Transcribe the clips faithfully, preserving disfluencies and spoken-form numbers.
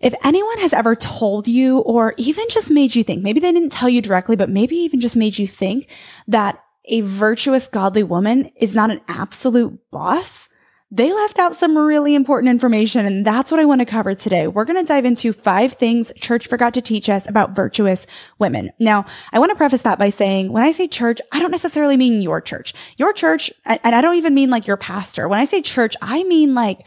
If anyone has ever told you, or even just made you think, maybe they didn't tell you directly, but maybe even just made you think that a virtuous, godly woman is not an absolute boss, they left out some really important information. And that's what I want to cover today. We're going to dive into five things church forgot to teach us about virtuous women. Now, I want to preface that by saying, when I say church, I don't necessarily mean your church. Your church, and I don't even mean like your pastor. When I say church, I mean like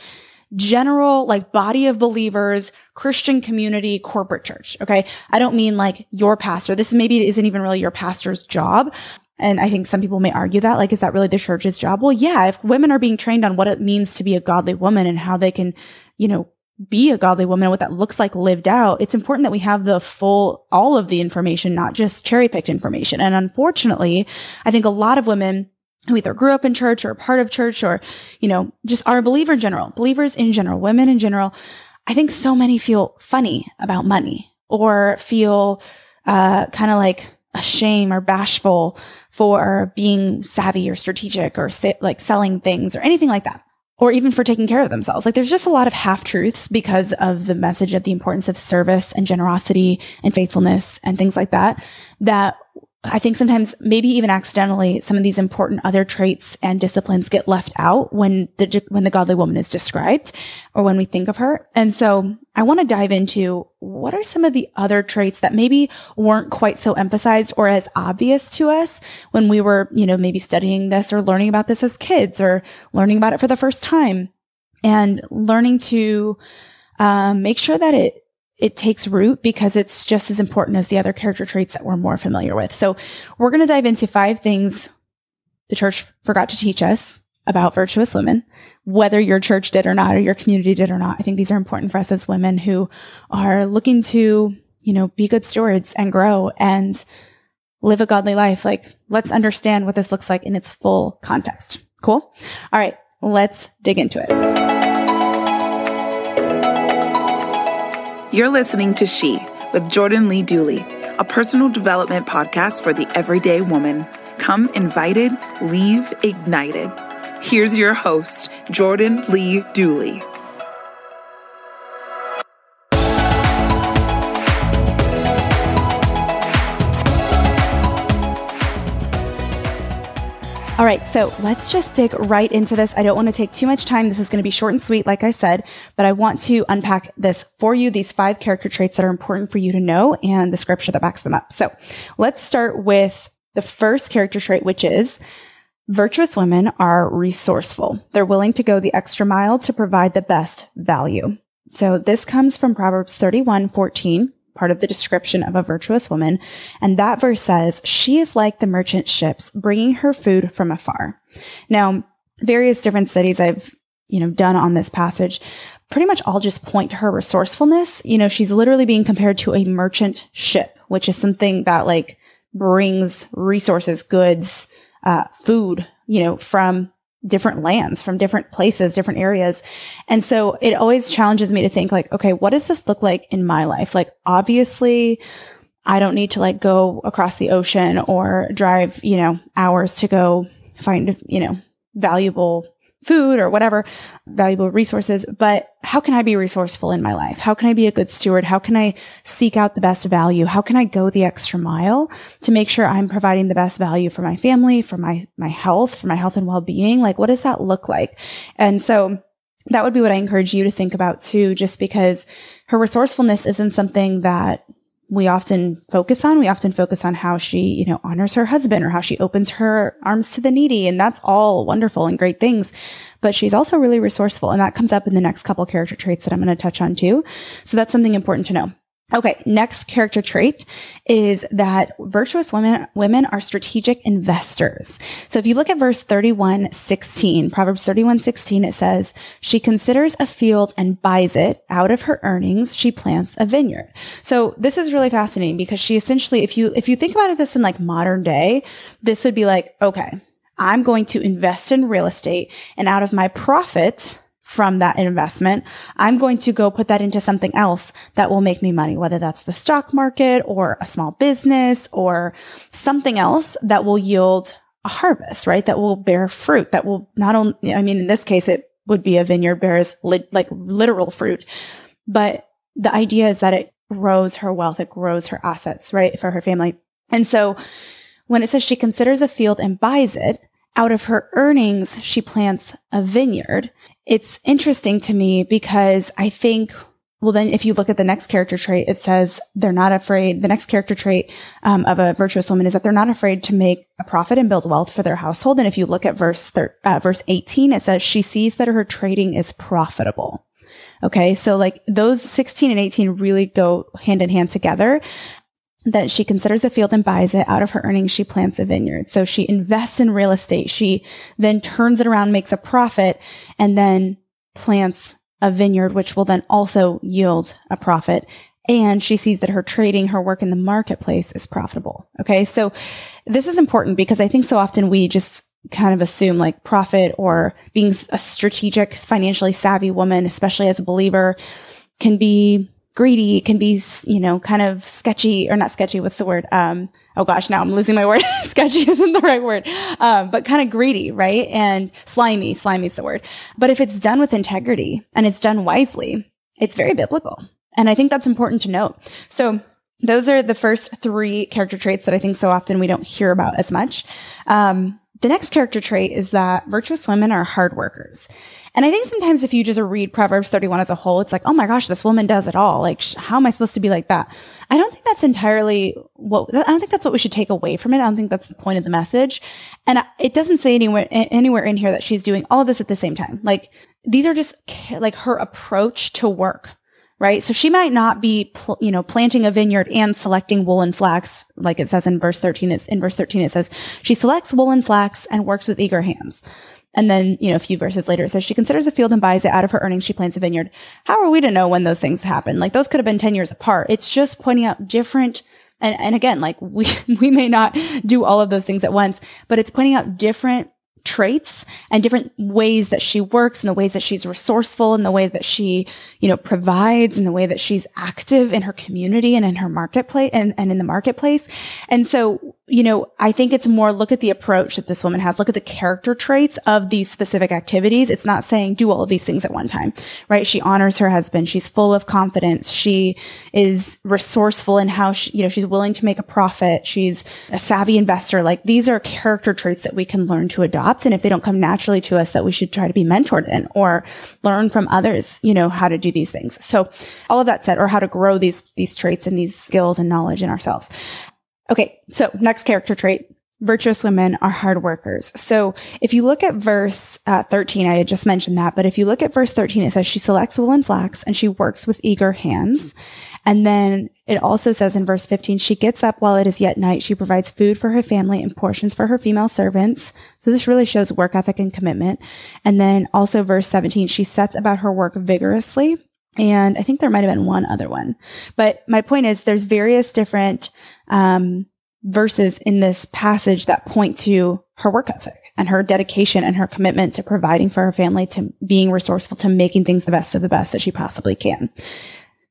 general, like body of believers, Christian community, corporate church. Okay. I don't mean like your pastor. This maybe isn't even really your pastor's job. And I think some people may argue that, like, is that really the church's job? Well, yeah, if women are being trained on what it means to be a godly woman and how they can, you know, be a godly woman and what that looks like lived out, it's important that we have the full, all of the information, not just cherry picked information. And unfortunately, I think a lot of women who either grew up in church or part of church or, you know, just are a believer in general, believers in general, women in general, I think so many feel funny about money or feel uh kind of like ashamed or bashful for being savvy or strategic or sa- like selling things or anything like that, or even for taking care of themselves. Like, there's just a lot of half-truths because of the message of the importance of service and generosity and faithfulness and things like that, that I think sometimes, maybe even accidentally, some of these important other traits and disciplines get left out when the when the godly woman is described or when we think of her. And so I want to dive into, what are some of the other traits that maybe weren't quite so emphasized or as obvious to us when we were, you know, maybe studying this or learning about this as kids or learning about it for the first time, and learning to um, make sure that it it takes root, because it's just as important as the other character traits that we're more familiar with. So we're going to dive into five things the church forgot to teach us about virtuous women, whether your church did or not, or your community did or not. I think these are important for us as women who are looking to, you know, be good stewards and grow and live a godly life. Like, let's understand what this looks like in its full context. Cool. All right, let's dig into it. You're listening to She with Jordan Lee Dooley, a personal development podcast for the everyday woman. Come invited, leave ignited. Here's your host, Jordan Lee Dooley. All right, so let's just dig right into this. I don't want to take too much time. This is going to be short and sweet, like I said, but I want to unpack this for you, these five character traits that are important for you to know and the scripture that backs them up. So let's start with the first character trait, which is virtuous women are resourceful. They're willing to go the extra mile to provide the best value. So this comes from Proverbs thirty-one fourteen. Part of the description of a virtuous woman. And that verse says, "She is like the merchant ships, bringing her food from afar." Now, various different studies I've, you know, done on this passage pretty much all just point to her resourcefulness. You know, she's literally being compared to a merchant ship, which is something that like brings resources, goods, uh, food, you know, from different lands, from different places, different areas. And so it always challenges me to think like, okay, what does this look like in my life? Like, obviously I don't need to like go across the ocean or drive, you know, hours to go find, you know, valuable food or whatever, valuable resources. But how can I be resourceful in my life? How can I be a good steward? How can I seek out the best value? How can I go the extra mile to make sure I'm providing the best value for my family, for my, my health, for my health and well-being? Like, what does that look like? And so that would be what I encourage you to think about too, just because her resourcefulness isn't something that we often focus on. We often focus on how she, you know, honors her husband or how she opens her arms to the needy. And that's all wonderful and great things. But she's also really resourceful. And that comes up in the next couple character traits that I'm going to touch on too. So that's something important to know. Okay, next character trait is that virtuous women women are strategic investors. So if you look at verse thirty-one sixteen, Proverbs thirty-one sixteen, it says, "She considers a field and buys it. Out of her earnings, she plants a vineyard." So this is really fascinating because she essentially, if you if you think about it this in like modern day, this would be like, okay, I'm going to invest in real estate, and out of my profit from that investment, I'm going to go put that into something else that will make me money, whether that's the stock market or a small business or something else that will yield a harvest, right? That will bear fruit, that will not only, I mean, in this case, it would be a vineyard bears li- like literal fruit, but the idea is that it grows her wealth, it grows her assets, right? For her family. And so when it says she considers a field and buys it, out of her earnings, she plants a vineyard. It's interesting to me because I think, well, then if you look at the next character trait, it says they're not afraid. The next character trait um, of a virtuous woman is that they're not afraid to make a profit and build wealth for their household. And if you look at verse thir- uh, verse eighteen, it says she sees that her trading is profitable. Okay, so like those sixteen and eighteen really go hand in hand together. That she considers a field and buys it. Out of her earnings, she plants a vineyard. So she invests in real estate. She then turns it around, makes a profit, and then plants a vineyard, which will then also yield a profit. And she sees that her trading, her work in the marketplace is profitable. Okay. So this is important because I think so often we just kind of assume like profit or being a strategic, financially savvy woman, especially as a believer, can be greedy, can be, you know, kind of sketchy or not sketchy. What's the word? Um, oh gosh, now I'm losing my word. Sketchy isn't the right word. Um, but kind of greedy, right? And slimy, slimy is the word. But if it's done with integrity and it's done wisely, it's very biblical. And I think that's important to note. So those are the first three character traits that I think so often we don't hear about as much. Um, the next character trait is that virtuous women are hard workers. And I think sometimes if you just read Proverbs thirty-one as a whole, it's like, oh my gosh, this woman does it all. Like, sh- how am I supposed to be like that? I don't think that's entirely what, I don't think that's what we should take away from it. I don't think that's the point of the message. And I, it doesn't say anywhere, anywhere in here that she's doing all of this at the same time. Like, these are just like her approach to work, right? So she might not be, pl- you know, planting a vineyard and selecting wool and flax. Like it says in verse thirteen, it's in verse thirteen, it says, she selects wool and flax and works with eager hands. And then, you know, a few verses later, it says she considers a field and buys it. Out of her earnings, she plants a vineyard. How are we to know when those things happen? Like those could have been ten years apart. It's just pointing out different. And, and again, like we, we may not do all of those things at once, but it's pointing out different traits and different ways that she works and the ways that she's resourceful and the way that she, you know, provides and the way that she's active in her community and in her marketplace and, and in the marketplace. And so, you know, I think it's more look at the approach that this woman has, look at the character traits of these specific activities. It's not saying do all of these things at one time, right? She honors her husband. She's full of confidence. She is resourceful in how she, you know, she's willing to make a profit. She's a savvy investor. Like these are character traits that we can learn to adopt. And if they don't come naturally to us, that we should try to be mentored in or learn from others, you know, how to do these things. So all of that said, or how to grow these, these traits and these skills and knowledge in ourselves. Okay. So next character trait, virtuous women are hard workers. So if you look at verse uh, thirteen, I had just mentioned that, but if you look at verse thirteen, it says she selects wool and flax and she works with eager hands. And then it also says in verse fifteen, she gets up while it is yet night. She provides food for her family and portions for her female servants. So this really shows work ethic and commitment. And then also verse seventeen, she sets about her work vigorously. And I think there might have been one other one. But my point is there's various different um, verses in this passage that point to her work ethic and her dedication and her commitment to providing for her family, to being resourceful, to making things the best of the best that she possibly can.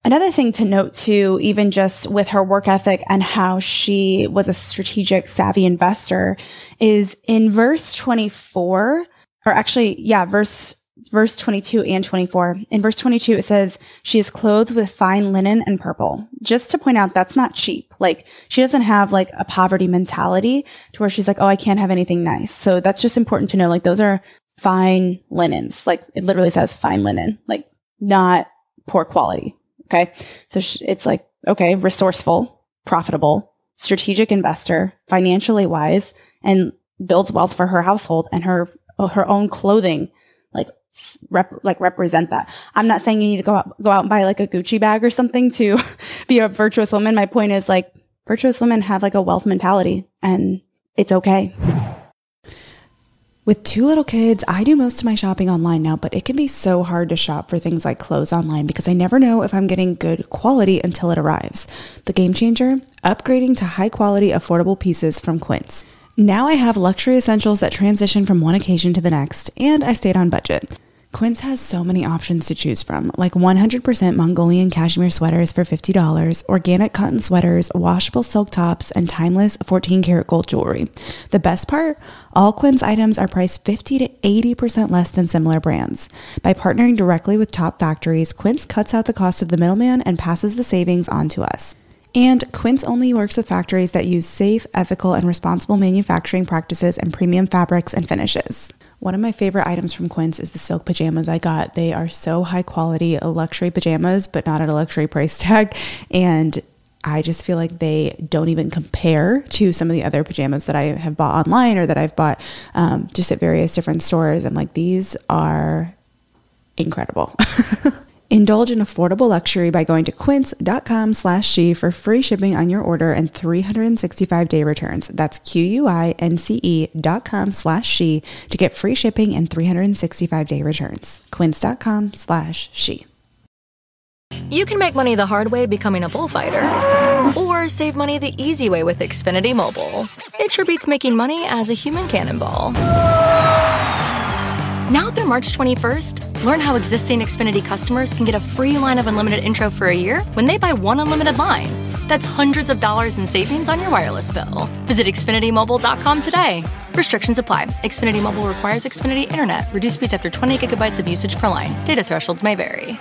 Another thing to note too, even just with her work ethic and how she was a strategic, savvy investor, is in verse twenty-four, or actually, yeah, verse verse twenty-two and twenty-four. In verse twenty-two, it says, she is clothed with fine linen and purple. Just to point out, that's not cheap. Like she doesn't have like a poverty mentality to where she's like, oh, I can't have anything nice. So that's just important to know. Like those are fine linens. Like it literally says fine linen, like not poor quality. Okay. So it's like okay, resourceful, profitable, strategic investor, financially wise, and builds wealth for her household and her her own clothing, like rep, like represent that. I'm not saying you need to go out, go out and buy like a Gucci bag or something to be a virtuous woman. My point is like virtuous women have like a wealth mentality, and it's okay. With two little kids, I do most of my shopping online now, but it can be so hard to shop for things like clothes online because I never know if I'm getting good quality until it arrives. The game changer? Upgrading to high-quality, affordable pieces from Quince. Now I have luxury essentials that transition from one occasion to the next, and I stayed on budget. Quince has so many options to choose from, like one hundred percent Mongolian cashmere sweaters for fifty dollars, organic cotton sweaters, washable silk tops, and timeless fourteen karat gold jewelry. The best part? All Quince items are priced fifty to eighty percent less than similar brands. By partnering directly with top factories, Quince cuts out the cost of the middleman and passes the savings on to us. And Quince only works with factories that use safe, ethical, and responsible manufacturing practices and premium fabrics and finishes. One of my favorite items from Quince is the silk pajamas I got. They are so high quality, luxury pajamas, but not at a luxury price tag. And I just feel like they don't even compare to some of the other pajamas that I have bought online or that I've bought um, just at various different stores. I'm like, these are incredible. Indulge in affordable luxury by going to quince.com slash she for free shipping on your order and three hundred sixty-five day returns. That's Q-U-I-N-C-E dot com slash she to get free shipping and three hundred sixty-five day returns. Quince.com slash she. You can make money the hard way becoming a bullfighter or save money the easy way with Xfinity Mobile. It sure beats making money as a human cannonball. Now through March twenty-first, learn how existing Xfinity customers can get a free line of unlimited intro for a year when they buy one unlimited line. That's hundreds of dollars in savings on your wireless bill. Visit Xfinity Mobile dot com today. Restrictions apply. Xfinity Mobile requires Xfinity Internet. Reduced speeds after twenty gigabytes of usage per line. Data thresholds may vary.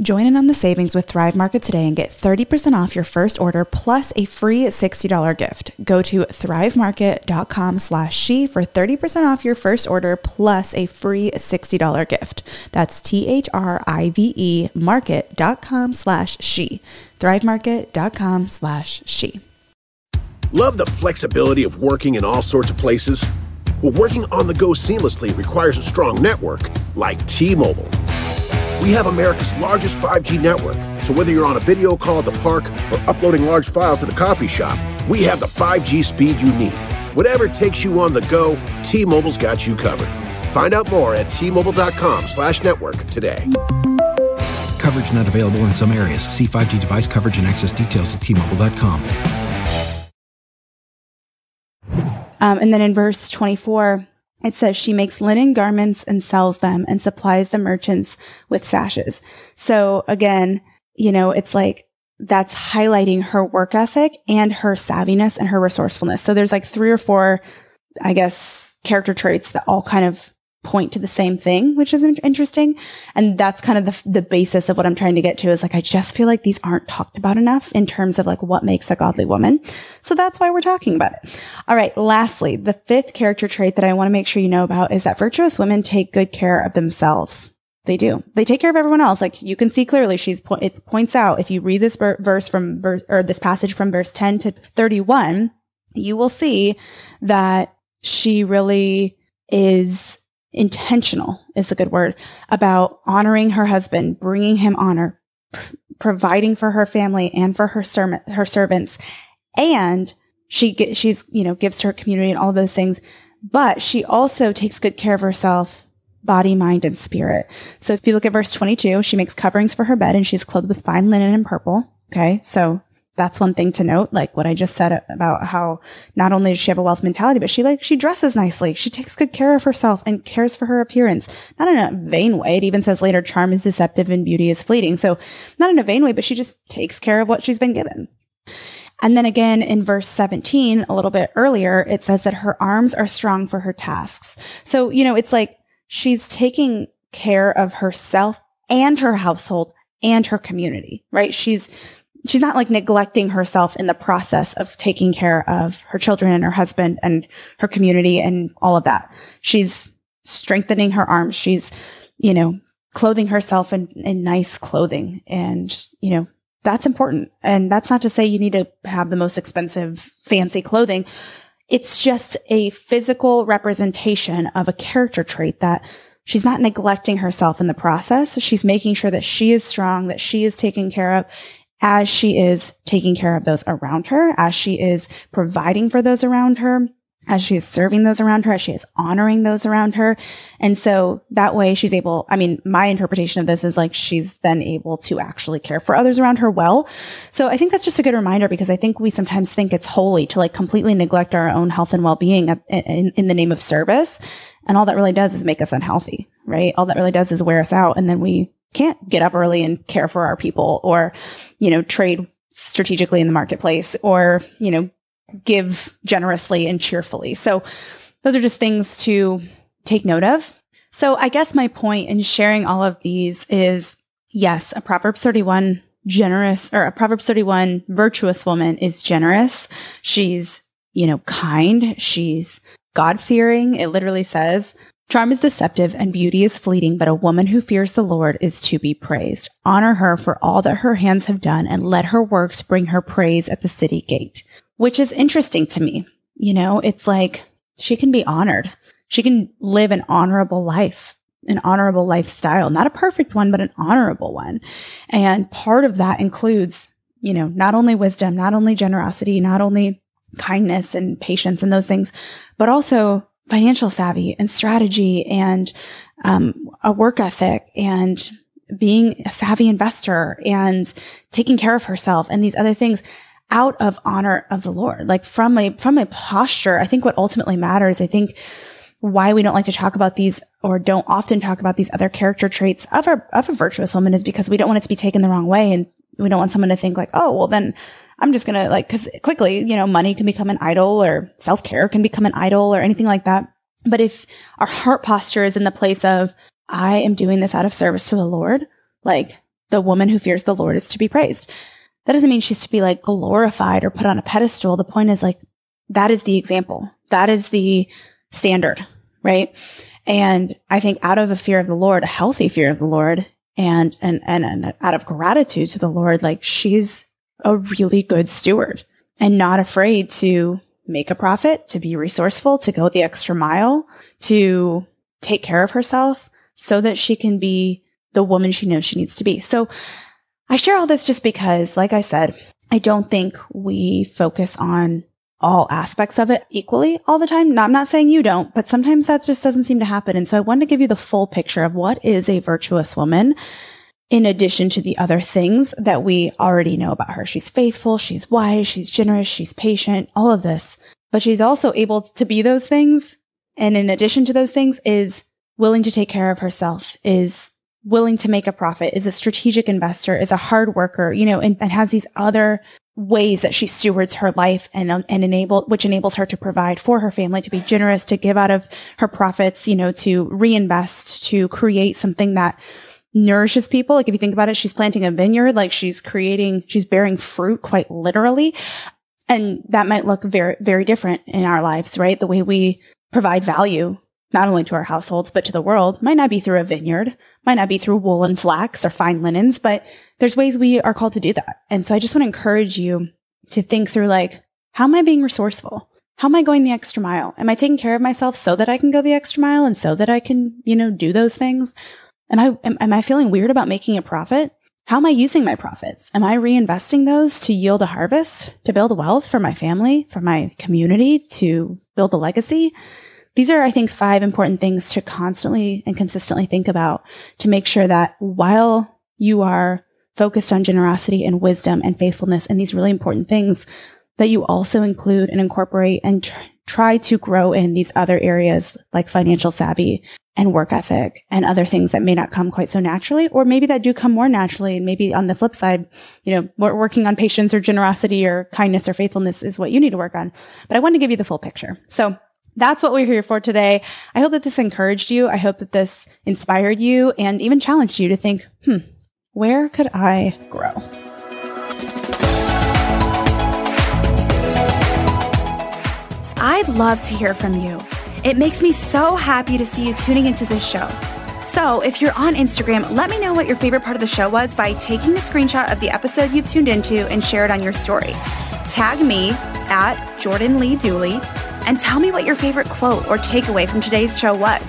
Join in on the savings with Thrive Market today and get thirty percent off your first order plus a free sixty dollars gift. Go to thrivemarket.com slash she for thirty percent off your first order plus a free sixty dollars gift. That's T-H-R-I-V-E market.com slash she. Thrivemarket.com slash she. Love the flexibility of working in all sorts of places? Well, working on the go seamlessly requires a strong network like T-Mobile. We have America's largest five G network, so whether you're on a video call at the park or uploading large files at the coffee shop, we have the five G speed you need. Whatever takes you on the go, T-Mobile's got you covered. Find out more at T-Mobile.com slash network today. Coverage not available in some areas. See five G device coverage and access details at T Mobile dot com. Um, and then in verse twenty-four... it says she makes linen garments and sells them and supplies the merchants with sashes. So again, you know, it's like that's highlighting her work ethic and her savviness and her resourcefulness. So there's like three or four, I guess, character traits that all kind of point to the same thing, which is interesting. And that's kind of the, the basis of what I'm trying to get to is like, I just feel like these aren't talked about enough in terms of like what makes a godly woman. So that's why we're talking about it. All right. Lastly, the fifth character trait that I want to make sure you know about is that virtuous women take good care of themselves. They do. They take care of everyone else. Like you can see clearly, she's po- it points out if you read this ver- verse from verse or this passage from verse ten to thirty-one, you will see that she really is intentional is a good word about honoring her husband, bringing him honor, pr- providing for her family and for her sermon, her servants. And she ge- she's, you know, gives to her community and all those things, but she also takes good care of herself body, mind, and spirit. So if you look at verse twenty-two, she makes coverings for her bed and she's clothed with fine linen and purple. Okay. So that's one thing to note, like what I just said about how not only does she have a wealth mentality, but she like, she dresses nicely. She takes good care of herself and cares for her appearance. Not in a vain way. It even says later, charm is deceptive and beauty is fleeting. So not in a vain way, but she just takes care of what she's been given. And then again, in verse seventeen, a little bit earlier, it says that her arms are strong for her tasks. So, you know, it's like she's taking care of herself and her household and her community, right? She's she's not like neglecting herself in the process of taking care of her children and her husband and her community and all of that. She's strengthening her arms. She's, you know, clothing herself in, in nice clothing and, you know, that's important. And that's not to say you need to have the most expensive, fancy clothing. It's just a physical representation of a character trait that she's not neglecting herself in the process. She's making sure that she is strong, that she is taken care of as she is taking care of those around her, as she is providing for those around her, as she is serving those around her, as she is honoring those around her. And so that way she's able, I mean, my interpretation of this is like, she's then able to actually care for others around her well. So I think that's just a good reminder because I think we sometimes think it's holy to like completely neglect our own health and well-being in, in the name of service. And all that really does is make us unhealthy, right? All that really does is wear us out. And then we can't get up early and care for our people or, you know, trade strategically in the marketplace or, you know, give generously and cheerfully. So those are just things to take note of. So I guess my point in sharing all of these is, yes, a Proverbs thirty-one generous or a Proverbs thirty-one virtuous woman is generous. She's, you know, kind. She's God-fearing. It literally says, charm is deceptive and beauty is fleeting, but a woman who fears the Lord is to be praised. Honor her for all that her hands have done and let her works bring her praise at the city gate. Which is interesting to me. You know, it's like she can be honored. She can live an honorable life, an honorable lifestyle, not a perfect one, but an honorable one. And part of that includes, you know, not only wisdom, not only generosity, not only kindness and patience and those things, but also financial savvy and strategy and um, a work ethic and being a savvy investor and taking care of herself and these other things. Out of honor of the Lord, like from a, from a posture, I think what ultimately matters, I think why we don't like to talk about these or don't often talk about these other character traits of a, of a virtuous woman is because we don't want it to be taken the wrong way. And we don't want someone to think like, oh, well then I'm just going to like, cause quickly, you know, money can become an idol or self-care can become an idol or anything like that. But if our heart posture is in the place of, I am doing this out of service to the Lord, like the woman who fears the Lord is to be praised. That doesn't mean she's to be like glorified or put on a pedestal. The point is like, that is the example. That is the standard, right? And I think out of a fear of the Lord, a healthy fear of the Lord, and, and, and, and out of gratitude to the Lord, like she's a really good steward and not afraid to make a profit, to be resourceful, to go the extra mile, to take care of herself so that she can be the woman she knows she needs to be. So I share all this just because, like I said, I don't think we focus on all aspects of it equally all the time. Now, I'm not saying you don't, but sometimes that just doesn't seem to happen. And so I wanted to give you the full picture of what is a virtuous woman in addition to the other things that we already know about her. She's faithful, she's wise, she's generous, she's patient, all of this. But she's also able to be those things. And in addition to those things is willing to take care of herself, is willing to make a profit, is a strategic investor, is a hard worker, you know, and, and has these other ways that she stewards her life and, um, and enable, which enables her to provide for her family, to be generous, to give out of her profits, you know, to reinvest, to create something that nourishes people. Like if you think about it, she's planting a vineyard, like she's creating, she's bearing fruit quite literally. And that might look very, very different in our lives, right? The way we provide value not only to our households, but to the world, might not be through a vineyard, might not be through wool and flax or fine linens, but there's ways we are called to do that. And so I just want to encourage you to think through like, how am I being resourceful? How am I going the extra mile? Am I taking care of myself so that I can go the extra mile and so that I can, you know, do those things? Am I, am, am I feeling weird about making a profit? How am I using my profits? Am I reinvesting those to yield a harvest, to build wealth for my family, for my community, to build a legacy? These are, I think, five important things to constantly and consistently think about to make sure that while you are focused on generosity and wisdom and faithfulness and these really important things, that you also include and incorporate and tr- try to grow in these other areas like financial savvy and work ethic and other things that may not come quite so naturally, or maybe that do come more naturally. And maybe on the flip side, you know, working on patience or generosity or kindness or faithfulness is what you need to work on. But I want to give you the full picture. So that's what we're here for today. I hope that this encouraged you. I hope that this inspired you and even challenged you to think, hmm, where could I grow? I'd love to hear from you. It makes me so happy to see you tuning into this show. So if you're on Instagram, let me know what your favorite part of the show was by taking a screenshot of the episode you've tuned into and share it on your story. Tag me at Jordan Lee Dooley and tell me what your favorite quote or takeaway from today's show was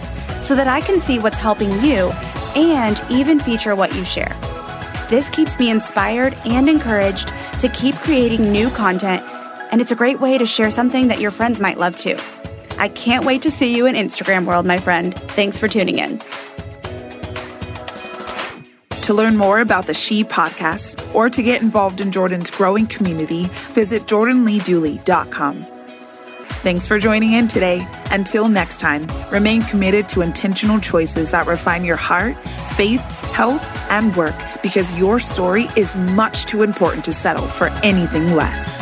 so that I can see what's helping you and even feature what you share. This keeps me inspired and encouraged to keep creating new content, and it's a great way to share something that your friends might love too. I can't wait to see you in Instagram world, my friend. Thanks for tuning in. To learn more about the She podcast or to get involved in Jordan's growing community, visit jordan lee dooley dot com. Thanks for joining in today. Until next time, remain committed to intentional choices that refine your heart, faith, health, and work, because your story is much too important to settle for anything less.